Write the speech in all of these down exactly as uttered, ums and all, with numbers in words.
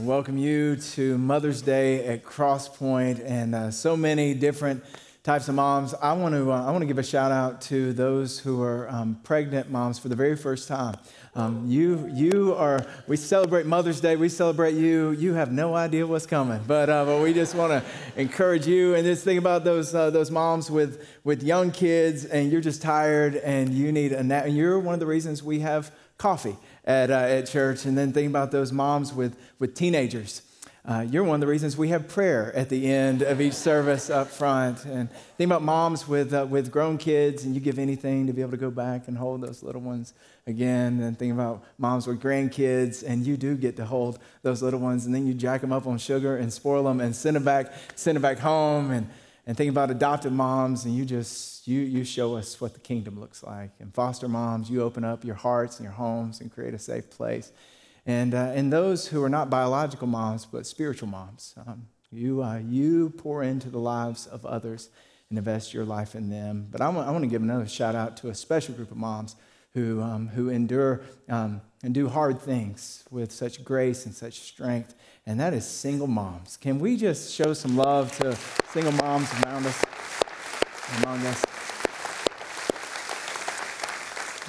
Welcome you to Mother's Day at Cross Point, and uh, so many different types of moms. I want to uh, I want to give a shout out to those who are um, pregnant moms for the very first time. Um, you you are. We celebrate Mother's Day. We celebrate you. You have no idea what's coming, but uh, but we just want to encourage you. And just think about those uh, those moms with with young kids, and you're just tired, and you need a nap. And you're one of the reasons we have coffee at uh, at church. And then think about those moms with with teenagers. Uh, you're one of the reasons we have prayer at the end of each service up front. And think about moms with uh, with grown kids, and you give anything to be able to go back and hold those little ones again. And think about moms with grandkids, and you do get to hold those little ones, and then you jack them up on sugar and spoil them and send them back, send them back home. And and think about adoptive moms, and you just you you show us what the kingdom looks like. And foster moms, you open up your hearts and your homes and create a safe place. And uh, and those who are not biological moms, but spiritual moms, um, you uh, you pour into the lives of others and invest your life in them. But I want, I want to give another shout out to a special group of moms who um, who endure um, and do hard things with such grace and such strength, and that is single moms. Can we just show some love to single moms around us, among us?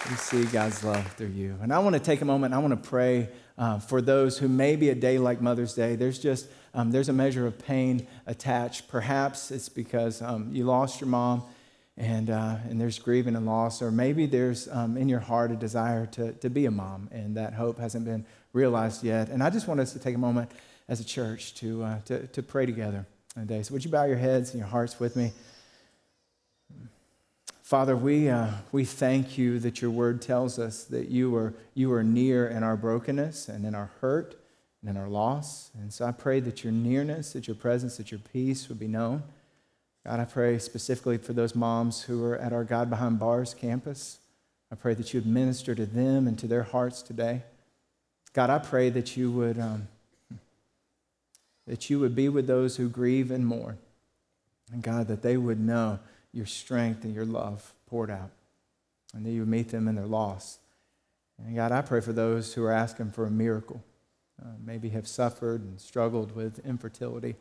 We see God's love through you. And I want to take a moment, I want to pray uh, for those who maybe a day like Mother's Day, there's just, um, there's a measure of pain attached. Perhaps it's because um, you lost your mom and uh, and there's grieving and loss, or maybe there's um, in your heart a desire to, to be a mom, and that hope hasn't been realized yet. And I just want us to take a moment as a church to, uh, to, to pray together today. So would you bow your heads and your hearts with me? Father, we uh, we thank you that your word tells us that you are you are near in our brokenness and in our hurt and in our loss. And so I pray that your nearness, that your presence, that your peace would be known. God, I pray specifically for those moms who are at our God Behind Bars campus. I pray that you would minister to them and to their hearts today. God, I pray that you would um, that you would be with those who grieve and mourn. And God, that they would know your strength and your love poured out, and that you would meet them in their loss. And God, I pray for those who are asking for a miracle, uh, maybe have suffered and struggled with infertility.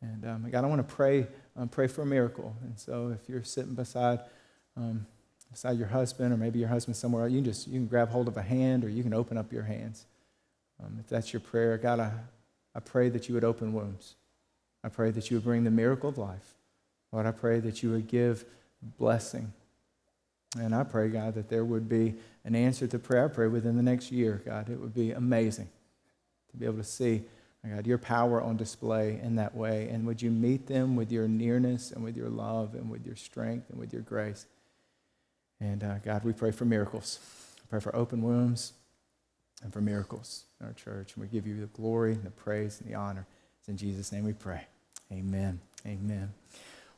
And um, God, I want to pray um, pray for a miracle. And so if you're sitting beside um, beside your husband, or maybe your husband's somewhere else, you can just you can grab hold of a hand, or you can open up your hands. Um, if that's your prayer, God, I, I pray that you would open wombs. I pray that you would bring the miracle of life. Lord, I pray that you would give blessing. And I pray, God, that there would be an answer to prayer. I pray within the next year, God, it would be amazing to be able to see, God, your power on display in that way. And would you meet them with your nearness and with your love and with your strength and with your grace. And, uh, God, we pray for miracles. We pray for open wombs and for miracles in our church. And we give you the glory and the praise and the honor. It's in Jesus' name we pray. Amen. Amen.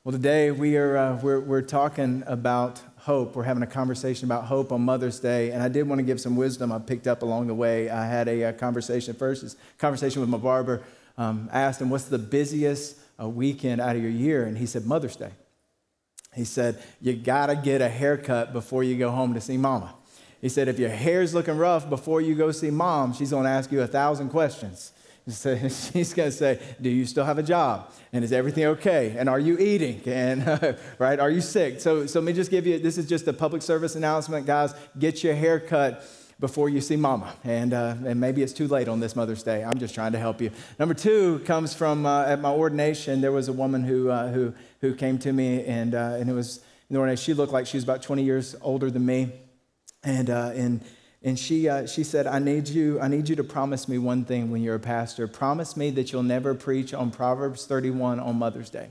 Well, today we are uh, we're we're talking about hope. We're having a conversation about hope on Mother's Day, and I did want to give some wisdom I picked up along the way. I had a, a conversation first, this conversation with my barber. Um, I asked him, "What's the busiest uh, weekend out of your year?" And he said, "Mother's Day." He said, "You gotta get a haircut before you go home to see Mama." He said, "If your hair's looking rough before you go see Mom, she's gonna ask you a thousand questions." She's going to say, do you still have a job? And is everything okay? And are you eating? And, uh, right, are you sick? So, so let me just give you, this is just a public service announcement, guys. Get your hair cut before you see Mama. And uh, and maybe it's too late on this Mother's Day. I'm just trying to help you. Number two comes from, uh, at my ordination, there was a woman who uh, who who came to me, and uh, and it was, in the ordination, she looked like she was about twenty years older than me. And, uh, and, And she uh, she said, I need you I need you to promise me one thing when you're a pastor. Promise me that you'll never preach on Proverbs thirty-one on Mother's Day.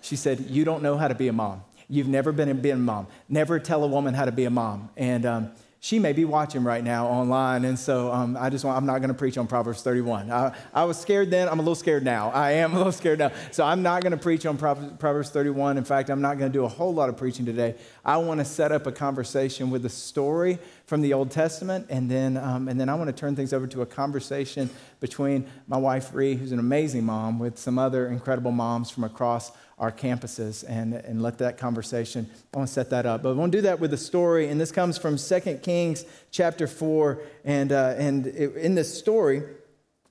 She said, you don't know how to be a mom. You've never been a, been a mom. Never tell a woman how to be a mom. And um, she may be watching right now online. And so um, I just want, I'm not going to preach on Proverbs thirty-one. I, I was scared then. I'm a little scared now. I am a little scared now. So I'm not going to preach on Proverbs thirty-one. In fact, I'm not going to do a whole lot of preaching today. I want to set up a conversation with a story from the Old Testament, and then um, and then I want to turn things over to a conversation between my wife, Rea, who's an amazing mom, with some other incredible moms from across our campuses, and, and let that conversation, I want to set that up. But I want to do that with a story, and this comes from Second Kings chapter four, and, uh, and it, in this story,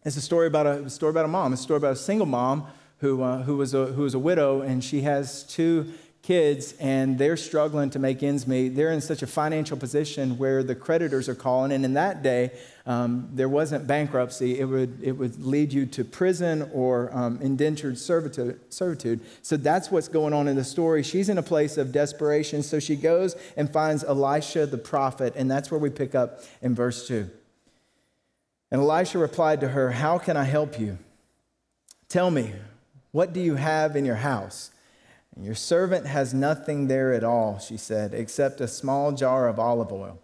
It's a story about a, a story about a mom. It's a story about a single mom who uh, who was a, who was a widow, and she has two kids, and they're struggling to make ends meet. They're in such a financial position where the creditors are calling, and in that day, um, there wasn't bankruptcy. It would it would lead you to prison or um, indentured servitude, servitude. So that's what's going on in the story. She's in a place of desperation, so she goes and finds Elisha the prophet, and that's where we pick up in verse two. And Elisha replied to her, "How can I help you? Tell me, what do you have in your house?" "And your servant has nothing there at all," she said, "except a small jar of olive oil."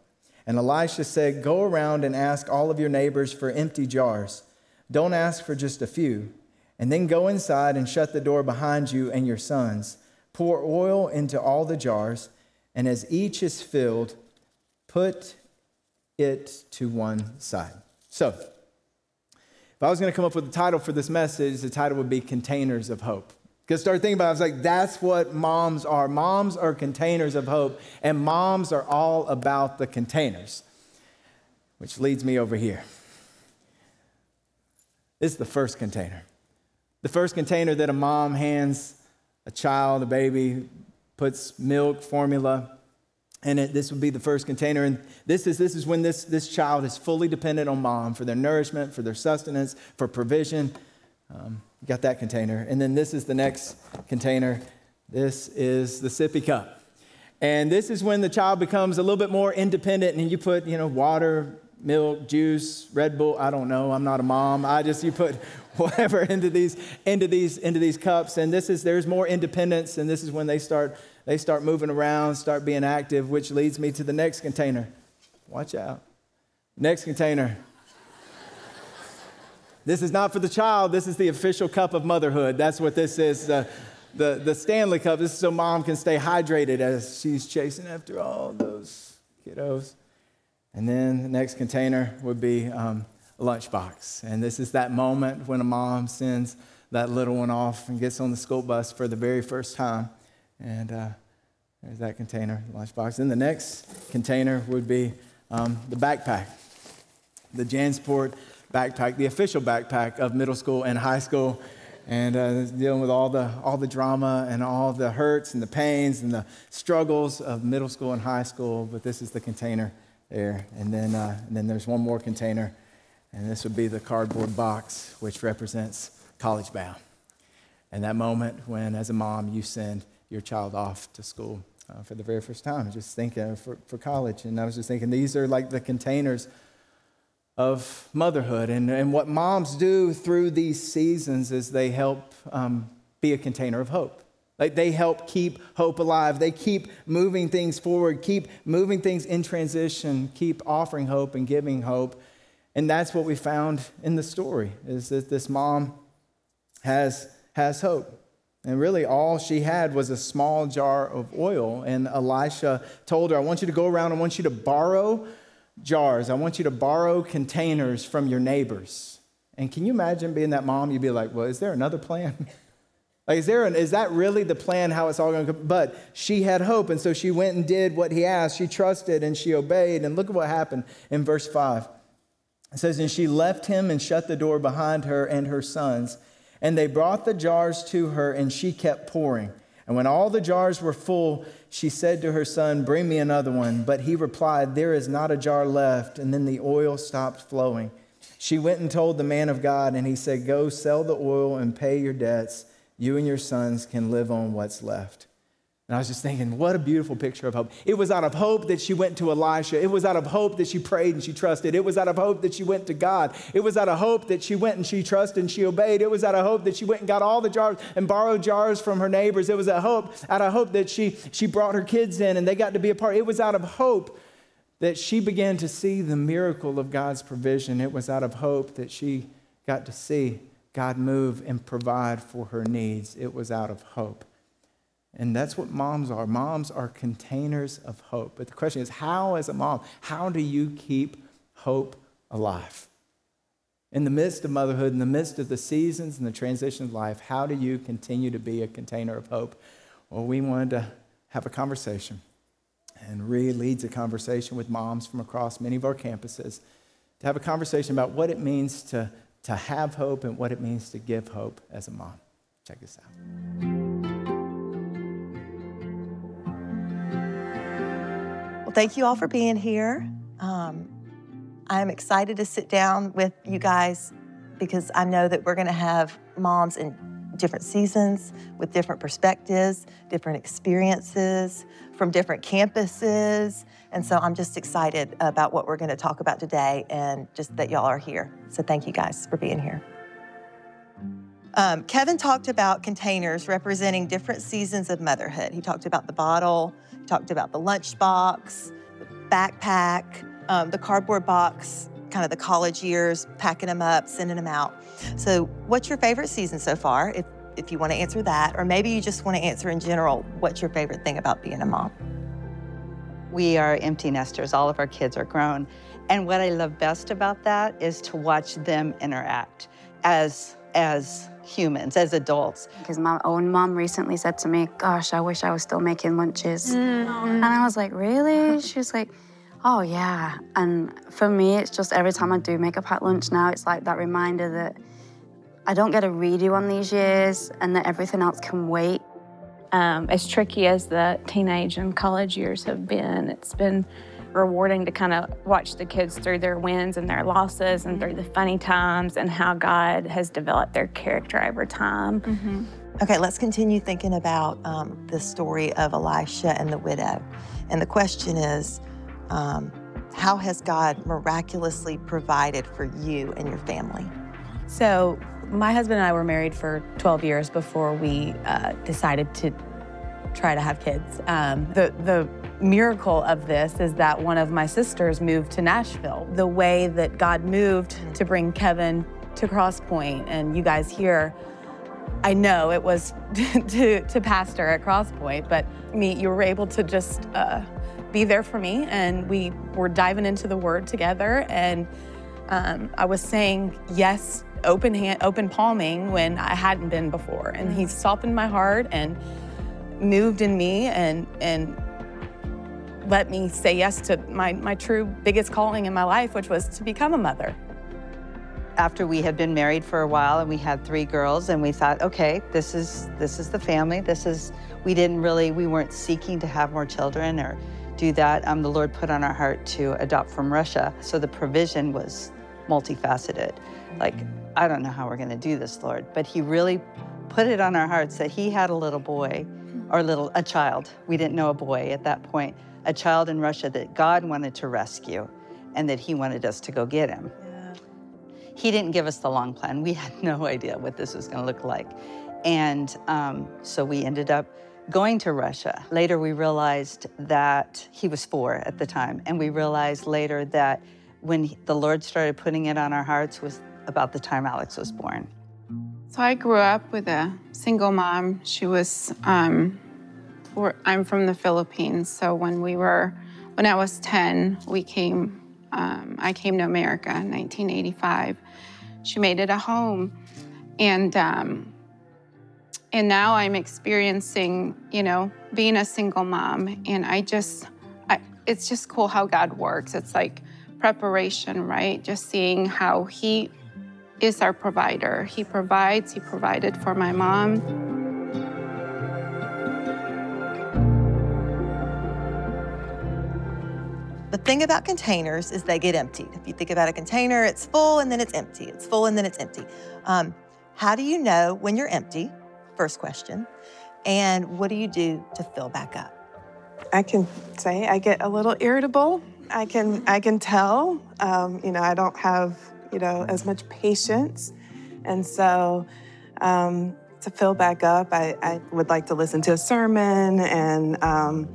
And Elisha said, "Go around and ask all of your neighbors for empty jars. Don't ask for just a few. And then go inside and shut the door behind you and your sons. Pour oil into all the jars, and as each is filled, put it to one side." So, if I was going to come up with a title for this message, the title would be Containers of Hope. Because start thinking about it, I was like, that's what moms are. Moms are containers of hope, and moms are all about the containers, which leads me over here. This is the first container. The first container that a mom hands a child, a baby, puts milk, formula, and it, this would be the first container. And this is this is when this, this child is fully dependent on mom for their nourishment, for their sustenance, for provision. Um, got that container. And then this is the next container. This is the sippy cup. And this is when the child becomes a little bit more independent, and you put, you know, water, milk, juice, Red Bull, I don't know, I'm not a mom. I just, you put whatever into these, into these, into these cups. And this is, there's more independence, and this is when they start, they start moving around, start being active, which leads me to the next container. Watch out. Next container. This is not for the child. This is the official cup of motherhood. That's what this is, uh, the, the Stanley Cup. This is so mom can stay hydrated as she's chasing after all those kiddos. And then the next container would be um, a lunchbox. And this is that moment when a mom sends that little one off and gets on the school bus for the very first time. And uh, there's that container, lunchbox. Then the next container would be um, the backpack, the Jansport backpack, the official backpack of middle school and high school, and uh, dealing with all the all the drama and all the hurts and the pains and the struggles of middle school and high school. But this is the container there, and then uh, and then there's one more container, and this would be the cardboard box, which represents college bound, and that moment when, as a mom, you send your child off to school uh, for the very first time, just thinking for for college. And I was just thinking, these are like the containers of motherhood. And, and what moms do through these seasons is they help um, be a container of hope. Like, they help keep hope alive. They keep moving things forward, keep moving things in transition, keep offering hope and giving hope. And that's what we found in the story, is that this mom has, has hope. And really all she had was a small jar of oil. And Elisha told her, I want you to go around, I want you to borrow jars. I want you to borrow containers from your neighbors. And can you imagine being that mom? You'd be like, well, is there another plan? Like, is there an, is that really the plan, how it's all going to come? But she had hope, and so she went and did what he asked. She trusted, and she obeyed. And look at what happened in verse five. It says, and she left him and shut the door behind her and her sons. And they brought the jars to her, and she kept pouring. And when all the jars were full, she said to her son, bring me another one. But he replied, there is not a jar left. And then the oil stopped flowing. She went and told the man of God, and he said, go sell the oil and pay your debts. You and your sons can live on what's left. And I was just thinking, what a beautiful picture of hope. It was out of hope that she went to Elisha. It was out of hope that she prayed and she trusted. It was out of hope that she went to God. It was out of hope that she went and she trusted and she obeyed. It was out of hope that she went and got all the jars and borrowed jars from her neighbors. It was a hope, out of hope that she, she brought her kids in and they got to be a part. It was out of hope that she began to see the miracle of God's provision. It was out of hope that she got to see God move and provide for her needs. It was out of hope. And that's what moms are. Moms are containers of hope. But the question is, how, as a mom, how do you keep hope alive? In the midst of motherhood, in the midst of the seasons and the transition of life, how do you continue to be a container of hope? Well, we wanted to have a conversation. And Rea leads a conversation with moms from across many of our campuses to have a conversation about what it means to to have hope and what it means to give hope as a mom. Check this out. Well, thank you all for being here. Um, I'm excited to sit down with you guys because I know that we're going to have moms in different seasons with different perspectives, different experiences from different campuses. And so I'm just excited about what we're going to talk about today and just that y'all are here. So thank you guys for being here. Um, Kevin talked about containers representing different seasons of motherhood. He talked about the bottle, he talked about the lunchbox, the backpack, um, the cardboard box, kind of the college years, packing them up, sending them out. So what's your favorite season so far, if, if you want to answer that, or maybe you just want to answer in general, what's your favorite thing about being a mom? We are empty nesters. All of our kids are grown. And what I love best about that is to watch them interact as as humans, as adults. Because my own mom recently said to me, gosh, I wish I was still making lunches. Mm. And I was like, really? She was like, oh yeah. And for me, it's just every time I do make a packed lunch now, it's like that reminder that I don't get a redo on these years and that everything else can wait. Um, as tricky as the teenage and college years have been, it's been rewarding to kind of watch the kids through their wins and their losses and through the funny times and how God has developed their character over time. Mm-hmm. Okay, let's continue thinking about um, the story of Elisha and the widow. And the question is, um, how has God miraculously provided for you and your family? So my husband and I were married for twelve years before we uh, decided to try to have kids. Um, the the miracle of this is that one of my sisters moved to Nashville. The way that God moved to bring Kevin to Cross Point and you guys here, I know it was to to pastor at Cross Point, but me, you were able to just uh, be there for me, and we were diving into the Word together, and um, I was saying yes, open hand, open palming when I hadn't been before, and He softened my heart and moved in me and and. let me say yes to my, my true biggest calling in my life, which was to become a mother. After we had been married for a while and we had three girls, and we thought, okay, this is this is the family. This is, we didn't really, we weren't seeking to have more children or do that. Um, the Lord put on our heart to adopt from Russia. So the provision was multifaceted. Like, I don't know how we're gonna do this, Lord, but He really put it on our hearts that He had a little boy or little, a child. We didn't know a boy at that point. A child in Russia that God wanted to rescue and that He wanted us to go get him. Yeah. He didn't give us the long plan. We had no idea what this was gonna look like. And um, so we ended up going to Russia. Later we realized that he was four at the time. And we realized later that when the Lord started putting it on our hearts was about the time Alex was born. So I grew up with a single mom. She was, um, We're, I'm from the Philippines, so when we were, when I was ten, we came, um, I came to America in nineteen eighty-five. She made it a home, and um, and now I'm experiencing, you know, being a single mom, and I just, I, it's just cool how God works. It's like preparation, right? Just seeing how He is our provider. He provides. He provided for my mom. The thing about containers is they get emptied. If you think about a container, it's full and then it's empty. It's full and then it's empty. Um, how do you know when you're empty? First question. And what do you do to fill back up? I can say I get a little irritable. I can I can tell. Um, you know, I don't have, you know, as much patience. And so um, to fill back up, I, I would like to listen to a sermon and um,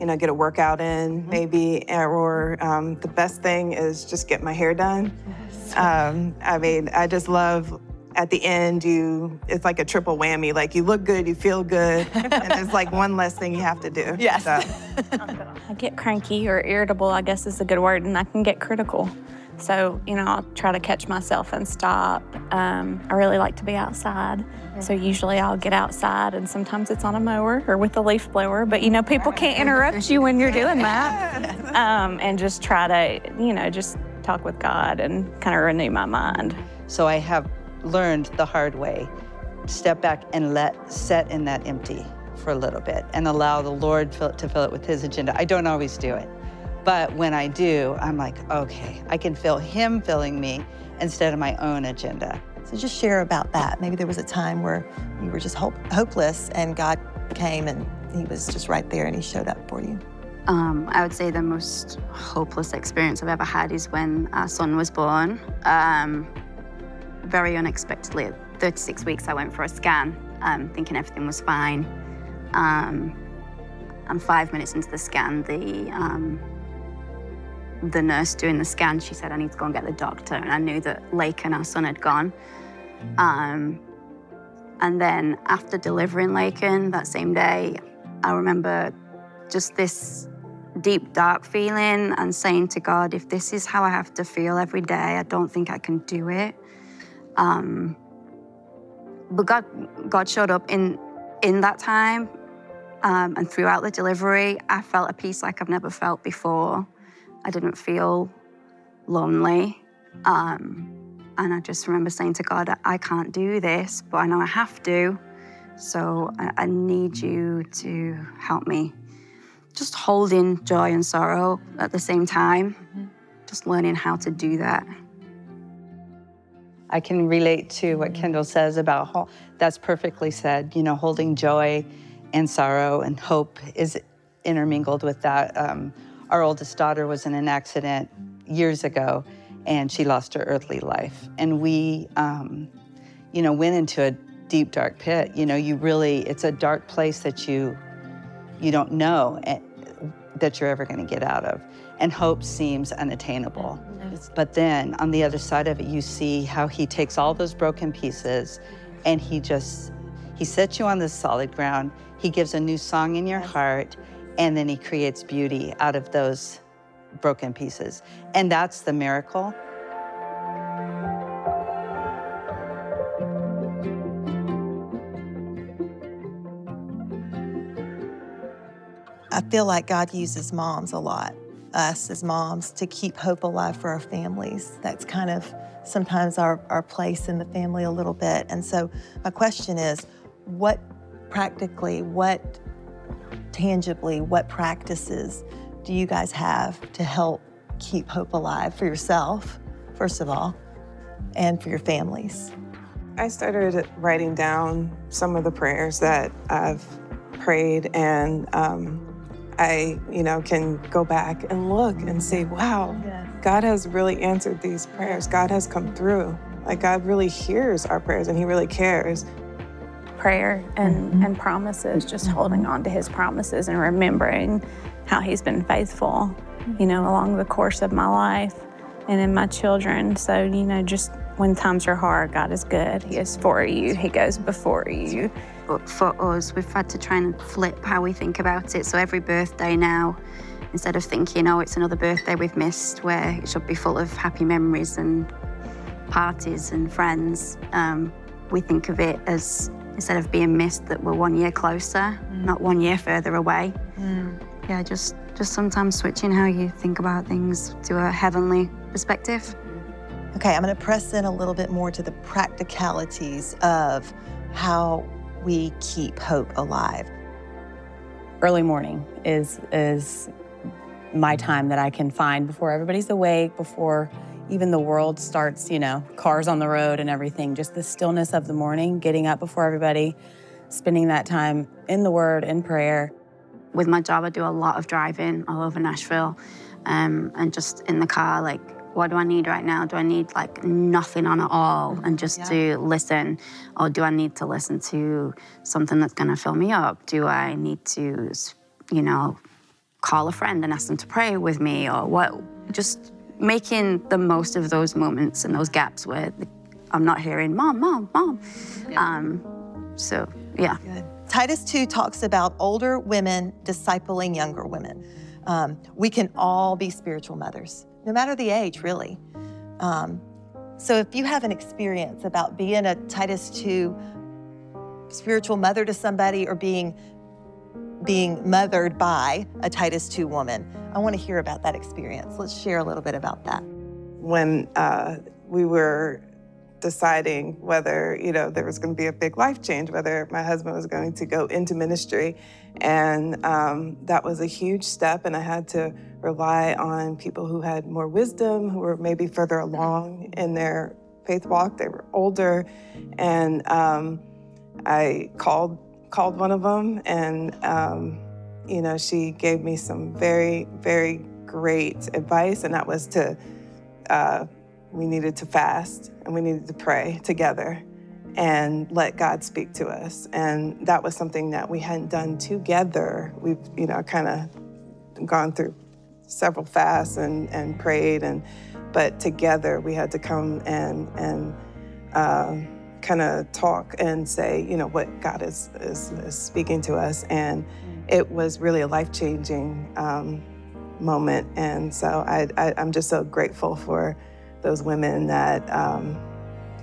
you know, get a workout in maybe, or um, the best thing is just get my hair done. Yes. Um, I mean, I just love, at the end, you, it's like a triple whammy. Like you look good, you feel good, and there's like one less thing you have to do. Yes. So. I get cranky or irritable, I guess is a good word, and I can get critical. So, you know, I'll try to catch myself and stop. Um, I really like to be outside. Mm-hmm. So usually I'll get outside, and sometimes it's on a mower or with a leaf blower, but you know, people right. can't interrupt you when you're doing that. Um, and just try to, you know, just talk with God and kind of renew my mind. So I have learned the hard way. Step back and let set in that empty for a little bit and allow the Lord fill it, to fill it with his agenda. I don't always do it, but when I do, I'm like, okay, I can feel him filling me instead of my own agenda. So just share about that. Maybe there was a time where you were just hope, hopeless and God came and he was just right there and he showed up for you. Um, I would say the most hopeless experience I've ever had is when our son was born. Um, very unexpectedly, at thirty-six weeks, I went for a scan, um, thinking everything was fine. Um, and five minutes into the scan, the um, the nurse doing the scan, she said, I need to go and get the doctor. And I knew that Lake and our son had gone. Um, and then after delivering Laken that same day, I remember just this deep, dark feeling and saying to God, if this is how I have to feel every day, I don't think I can do it. Um, but God, God showed up in, in that time. Um, and throughout the delivery, I felt a peace like I've never felt before. I didn't feel lonely. Um, and I just remember saying to God, I can't do this, but I know I have to. So I, I need you to help me. Just holding joy and sorrow at the same time, mm-hmm. just learning how to do that. I can relate to what Kendall says about, ho- that's perfectly said, you know, holding joy and sorrow and hope is intermingled with that. Um, Our oldest daughter was in an accident years ago, and she lost her earthly life. And we, um, you know, went into a deep, dark pit. You know, you really, it's a dark place that you, you don't know that you're ever going to get out of. And hope seems unattainable. Yes. But then on the other side of it, you see how he takes all those broken pieces, and he just, he sets you on this solid ground. He gives a new song in your yes. heart. And then he creates beauty out of those broken pieces. And that's the miracle. I feel like God uses moms a lot, us as moms, to keep hope alive for our families. That's kind of sometimes our, our place in the family a little bit. And so my question is, what practically, what tangibly, what practices do you guys have to help keep hope alive for yourself, first of all, and for your families? I started writing down some of the prayers that I've prayed, and um, I, you know, can go back and look and say, wow, yes. God has really answered these prayers. God has come through. Like, God really hears our prayers, and he really cares. Prayer and, mm-hmm. and promises, just mm-hmm. holding on to his promises and remembering how he's been faithful, you know, along the course of my life and in my children. So, you know, just when times are hard, God is good. He is for you. He goes before you. But for us, we've had to try and flip how we think about it. So every birthday now, instead of thinking, oh, it's another birthday we've missed, where it should be full of happy memories and parties and friends, um, we think of it as, instead of being missed, that we're one year closer, mm. not one year further away. Mm. Yeah, just, just sometimes switching how you think about things to a heavenly perspective. Okay, I'm gonna press in a little bit more to the practicalities of how we keep hope alive. Early morning is is my time that I can find before everybody's awake, before even the world starts, you know, cars on the road and everything, just the stillness of the morning, getting up before everybody, spending that time in the Word, in prayer. With my job, I do a lot of driving all over Nashville, um, and just in the car, like, what do I need right now? Do I need, like, nothing on at all and just yeah. to listen? Or do I need to listen to something that's going to fill me up? Do I need to, you know, call a friend and ask them to pray with me? Or what? Just making the most of those moments and those gaps where I'm not hearing, Mom, Mom, Mom. Yeah. Um, so, yeah. Good. Titus two talks about older women discipling younger women. Um, we can all be spiritual mothers, no matter the age, really. Um, so if you have an experience about being a Titus two spiritual mother to somebody, or being being mothered by a Titus two woman, I want to hear about that experience. Let's share a little bit about that. When uh, we were deciding whether, you know, there was going to be a big life change, whether my husband was going to go into ministry. And um, that was a huge step. And I had to rely on people who had more wisdom, who were maybe further along in their faith walk. They were older. And um, I called called one of them. And, um, you know, she gave me some very, very great advice. And that was to, uh, we needed to fast and we needed to pray together and let God speak to us. And that was something that we hadn't done together. We've, you know, kind of gone through several fasts and, and prayed, and but together we had to come and and um, kind of talk and say, you know, what God is, is, is speaking to us. And it was really a life-changing um, moment. And so I, I, I'm just so grateful for those women that, um,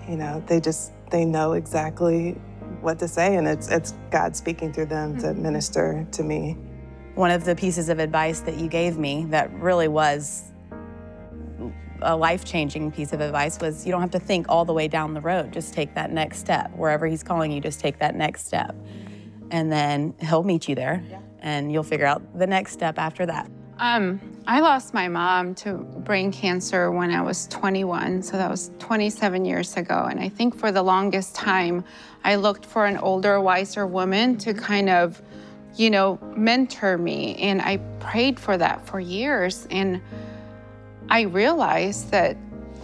you know, they just, they know exactly what to say, and it's it's God speaking through them to minister to me. One of the pieces of advice that you gave me that really was a life-changing piece of advice was you don't have to think all the way down the road, just take that next step. Wherever he's calling you, just take that next step. And then he'll meet you there, yeah. And you'll figure out the next step after that. Um, I lost my mom to brain cancer when I was twenty-one, so that was twenty-seven years ago. And I think for the longest time, I looked for an older, wiser woman to kind of, you know, mentor me. And I prayed for that for years. And I realized that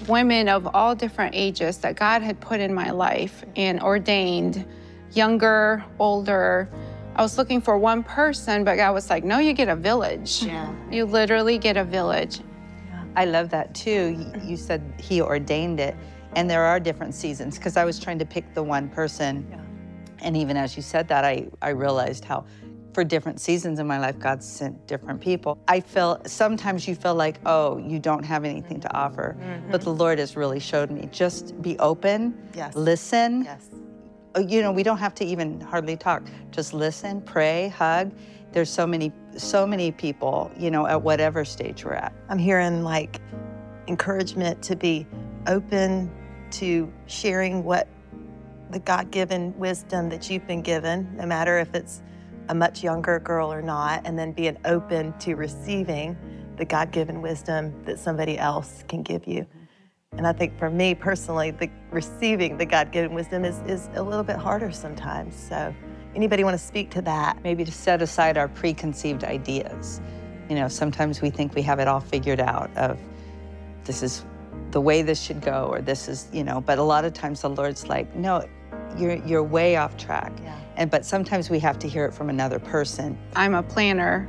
women of all different ages that God had put in my life and ordained, younger, older, I was looking for one person, but God was like, no, you get a village. Yeah. You literally get a village. Yeah. I love that too. You said he ordained it. And there are different seasons, because I was trying to pick the one person. Yeah. And even as you said that, I, I realized how for different seasons in my life, God sent different people. I feel, sometimes you feel like, oh, you don't have anything mm-hmm. to offer. Mm-hmm. But the Lord has really showed me, just be open, yes. listen. Yes. You know, we don't have to even hardly talk. Just listen, pray, hug. There's so many, so many people, you know, at whatever stage we're at. I'm hearing like encouragement to be open to sharing what the God-given wisdom that you've been given, no matter if it's a much younger girl or not, and then being open to receiving the God-given wisdom that somebody else can give you. And I think for me personally, the receiving the God-given wisdom is, is a little bit harder sometimes. So anybody want to speak to that? Maybe to set aside our preconceived ideas. You know, sometimes we think we have it all figured out of this is the way this should go, or this is, you know, but a lot of times the Lord's like, no, you're you're way off track. Yeah. And but sometimes we have to hear it from another person. I'm a planner.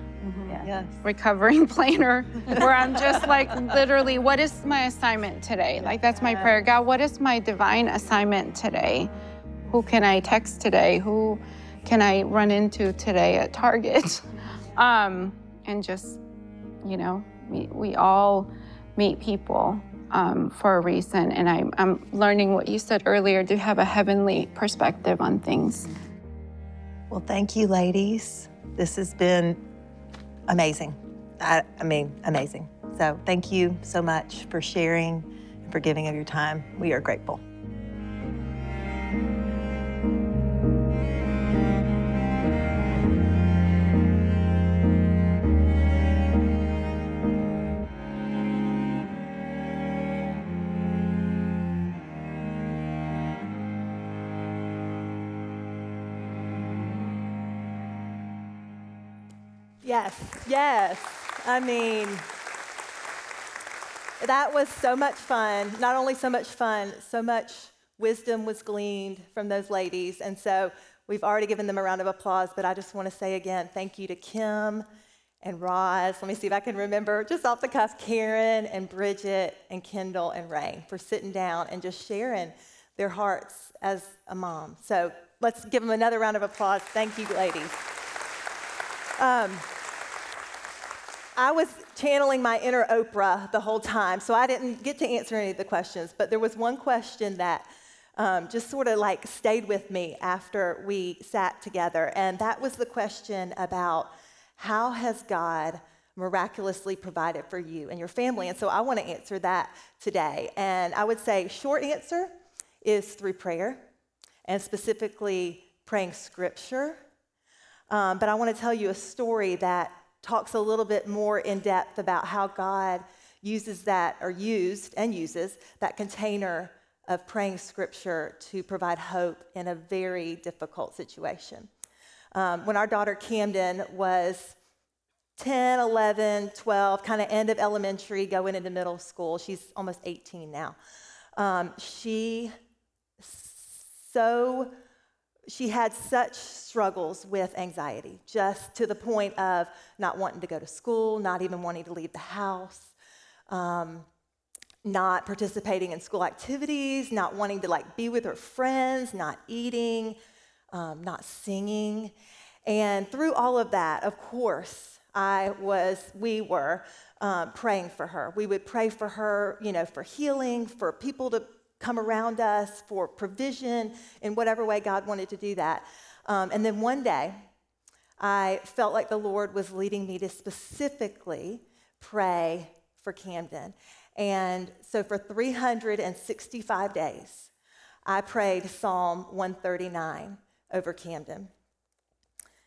Yes. Recovering planner, where I'm just like, literally, what is my assignment today? Like, that's my prayer. God, what is my divine assignment today? Who can I text today? Who can I run into today at Target? Um, and just, you know, we, we all meet people um, for a reason. And I'm, I'm learning what you said earlier, to have a heavenly perspective on things. Well, thank you, ladies. This has been amazing. I, I mean, amazing. So thank you so much for sharing and for giving of your time. We are grateful. Yes, yes. I mean, that was so much fun. Not only so much fun, so much wisdom was gleaned from those ladies. And so we've already given them a round of applause, but I just want to say again, thank you to Kim and Roz. Let me see if I can remember, just off the cuff, Karen and Bridget and Kendall and Ray for sitting down and just sharing their hearts as a mom. So let's give them another round of applause. Thank you, ladies. Um, I was channeling my inner Oprah the whole time, so I didn't get to answer any of the questions, but there was one question that um, just sort of like stayed with me after we sat together, and that was the question about how has God miraculously provided for you and your family, and so I want to answer that today, and I would say short answer is through prayer, and specifically praying scripture. Um, but I want to tell you a story that talks a little bit more in depth about how God uses that, or used and uses that container of praying scripture to provide hope in a very difficult situation. Um, when our daughter Camden was ten, eleven, twelve, kind of end of elementary, going into middle school, she's almost eighteen now. Um, she so she had such struggles with anxiety, just to the point of not wanting to go to school, not even wanting to leave the house, um, not participating in school activities, not wanting to like be with her friends, not eating, um, not singing. And through all of that, of course, I was, we were um, praying for her. We would pray for her, you know, for healing, for people to come around us, for provision, in whatever way God wanted to do that. Um, and then one day, I felt like the Lord was leading me to specifically pray for Camden. And so for three hundred sixty-five days, I prayed Psalm one thirty-nine over Camden.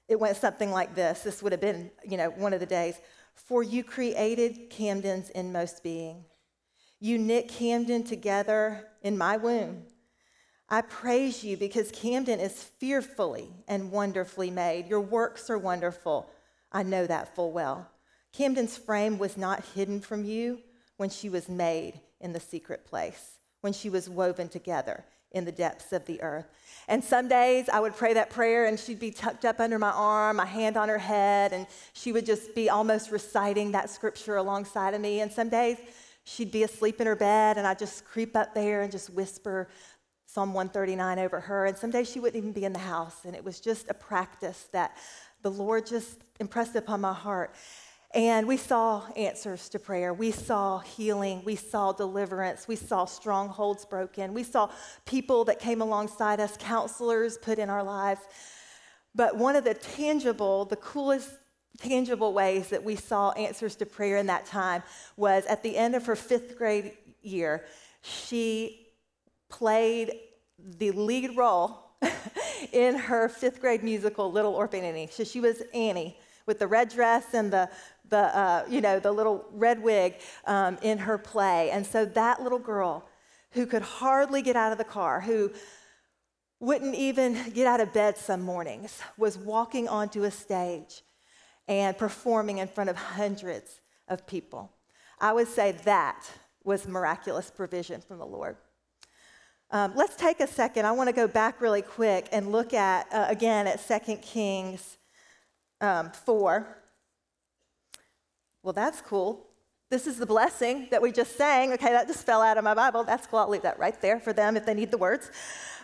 It went something like this. This would have been, you know, one of the days. For you created Camden's inmost being. You knit Camden together in my womb. I praise you because Camden is fearfully and wonderfully made. Your works are wonderful. I know that full well. Camden's frame was not hidden from you when she was made in the secret place, when she was woven together in the depths of the earth. And some days I would pray that prayer and she'd be tucked up under my arm, my hand on her head, and she would just be almost reciting that scripture alongside of me. And some days she'd be asleep in her bed and I'd just creep up there and just whisper Psalm one thirty-nine over her. And some days she wouldn't even be in the house. And it was just a practice that the Lord just impressed upon my heart. And we saw answers to prayer. We saw healing. We saw deliverance. We saw strongholds broken. We saw people that came alongside us, counselors put in our lives. But one of the tangible, the coolest tangible ways that we saw answers to prayer in that time was at the end of her fifth grade year, she played the lead role in her fifth grade musical, Little Orphan Annie. So she was Annie, with the red dress and the, the uh, you know, the little red wig um, in her play. And so that little girl who could hardly get out of the car, who wouldn't even get out of bed some mornings, was walking onto a stage and performing in front of hundreds of people. I would say that was miraculous provision from the Lord. Um, let's take a second. I want to go back really quick and look at, uh, again, at Second Kings Um, four. Well, that's cool. This is the blessing that we just sang. Okay, that just fell out of my Bible. That's cool. I'll leave that right there for them if they need the words.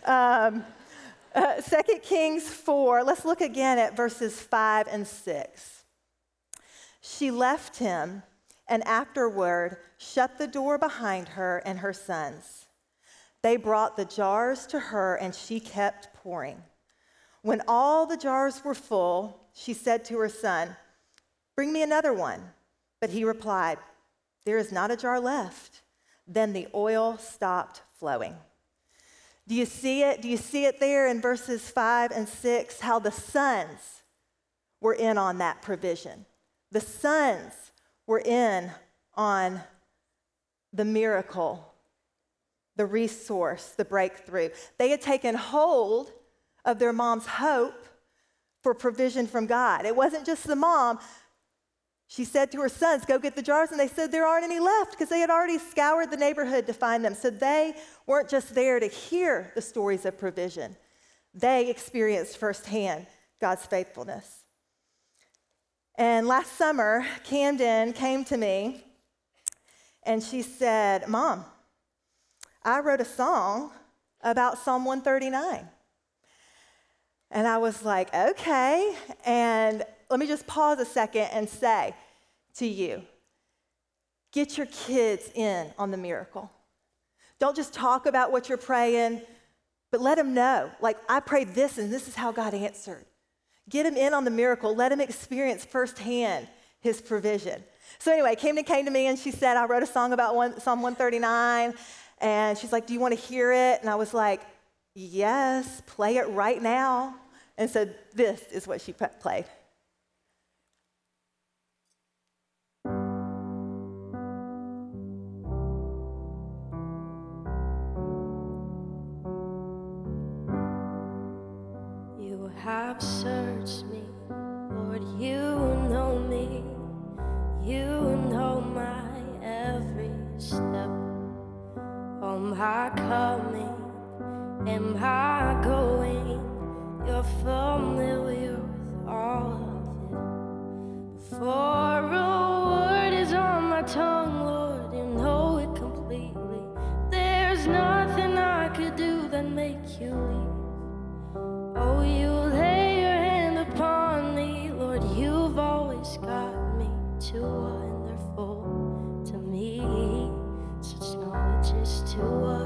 Um, uh, Second Kings four. Let's look again at verses five and six. She left him and afterward shut the door behind her and her sons. They brought the jars to her and she kept pouring. When all the jars were full, she said to her son, "Bring me another one." But he replied, "There is not a jar left." Then the oil stopped flowing. Do you see it? Do you see it there in verses five and six, how the sons were in on that provision? The sons were in on the miracle, the resource, the breakthrough. They had taken hold of their mom's hope for provision from God. It wasn't just the mom. She said to her sons, "Go get the jars," and they said there aren't any left because they had already scoured the neighborhood to find them. So they weren't just there to hear the stories of provision. They experienced firsthand God's faithfulness. And last summer, Camden came to me and she said, "Mom, I wrote a song about Psalm one thirty-nine." And I was like, okay, and let me just pause a second and say to you, get your kids in on the miracle. Don't just talk about what you're praying, but let them know, like, I prayed this and this is how God answered. Get them in on the miracle. Let them experience firsthand his provision. So anyway, Camden came to me and she said, I wrote a song about one, Psalm one thirty-nine, And she's like, do you want to hear it? And I was like, yes, play it right now. And so this is what she played. You have searched me, Lord, you know me. You know my every step. All my coming and my going, you're familiar with all of it. Before a word is on my tongue, Lord, you know it completely. There's nothing I could do that make you leave. Oh, you lay your hand upon me, Lord, you've always got me too wonderful to me. Such knowledge is too wonderful.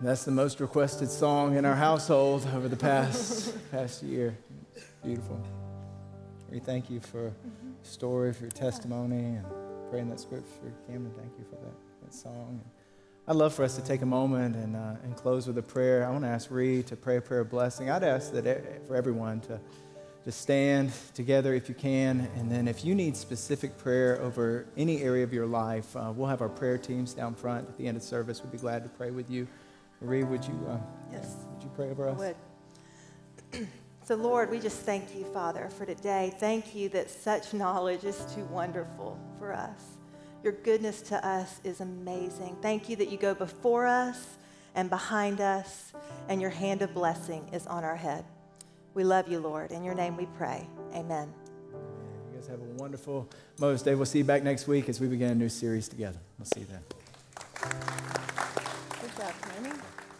That's the most requested song in our household over the past past year. It's beautiful. We thank you for your story, for your testimony, and praying that scripture. Cameron, thank you for that, that song. I'd love for us to take a moment and uh, and close with a prayer. I want to ask Rea to pray a prayer of blessing. I'd ask that for everyone to just stand together if you can, and then if you need specific prayer over any area of your life, uh, we'll have our prayer teams down front at the end of service. We'd be glad to pray with you. Rea, would you, uh, yes. would you pray over us? I would. So, Lord, we just thank you, Father, for today. Thank you that such knowledge is too wonderful for us. Your goodness to us is amazing. Thank you that you go before us and behind us, and your hand of blessing is on our head. We love you, Lord. In your name we pray. Amen. You guys have a wonderful Mother's Day. We'll see you back next week as we begin a new series together. We'll see you then. Good job, Tammy.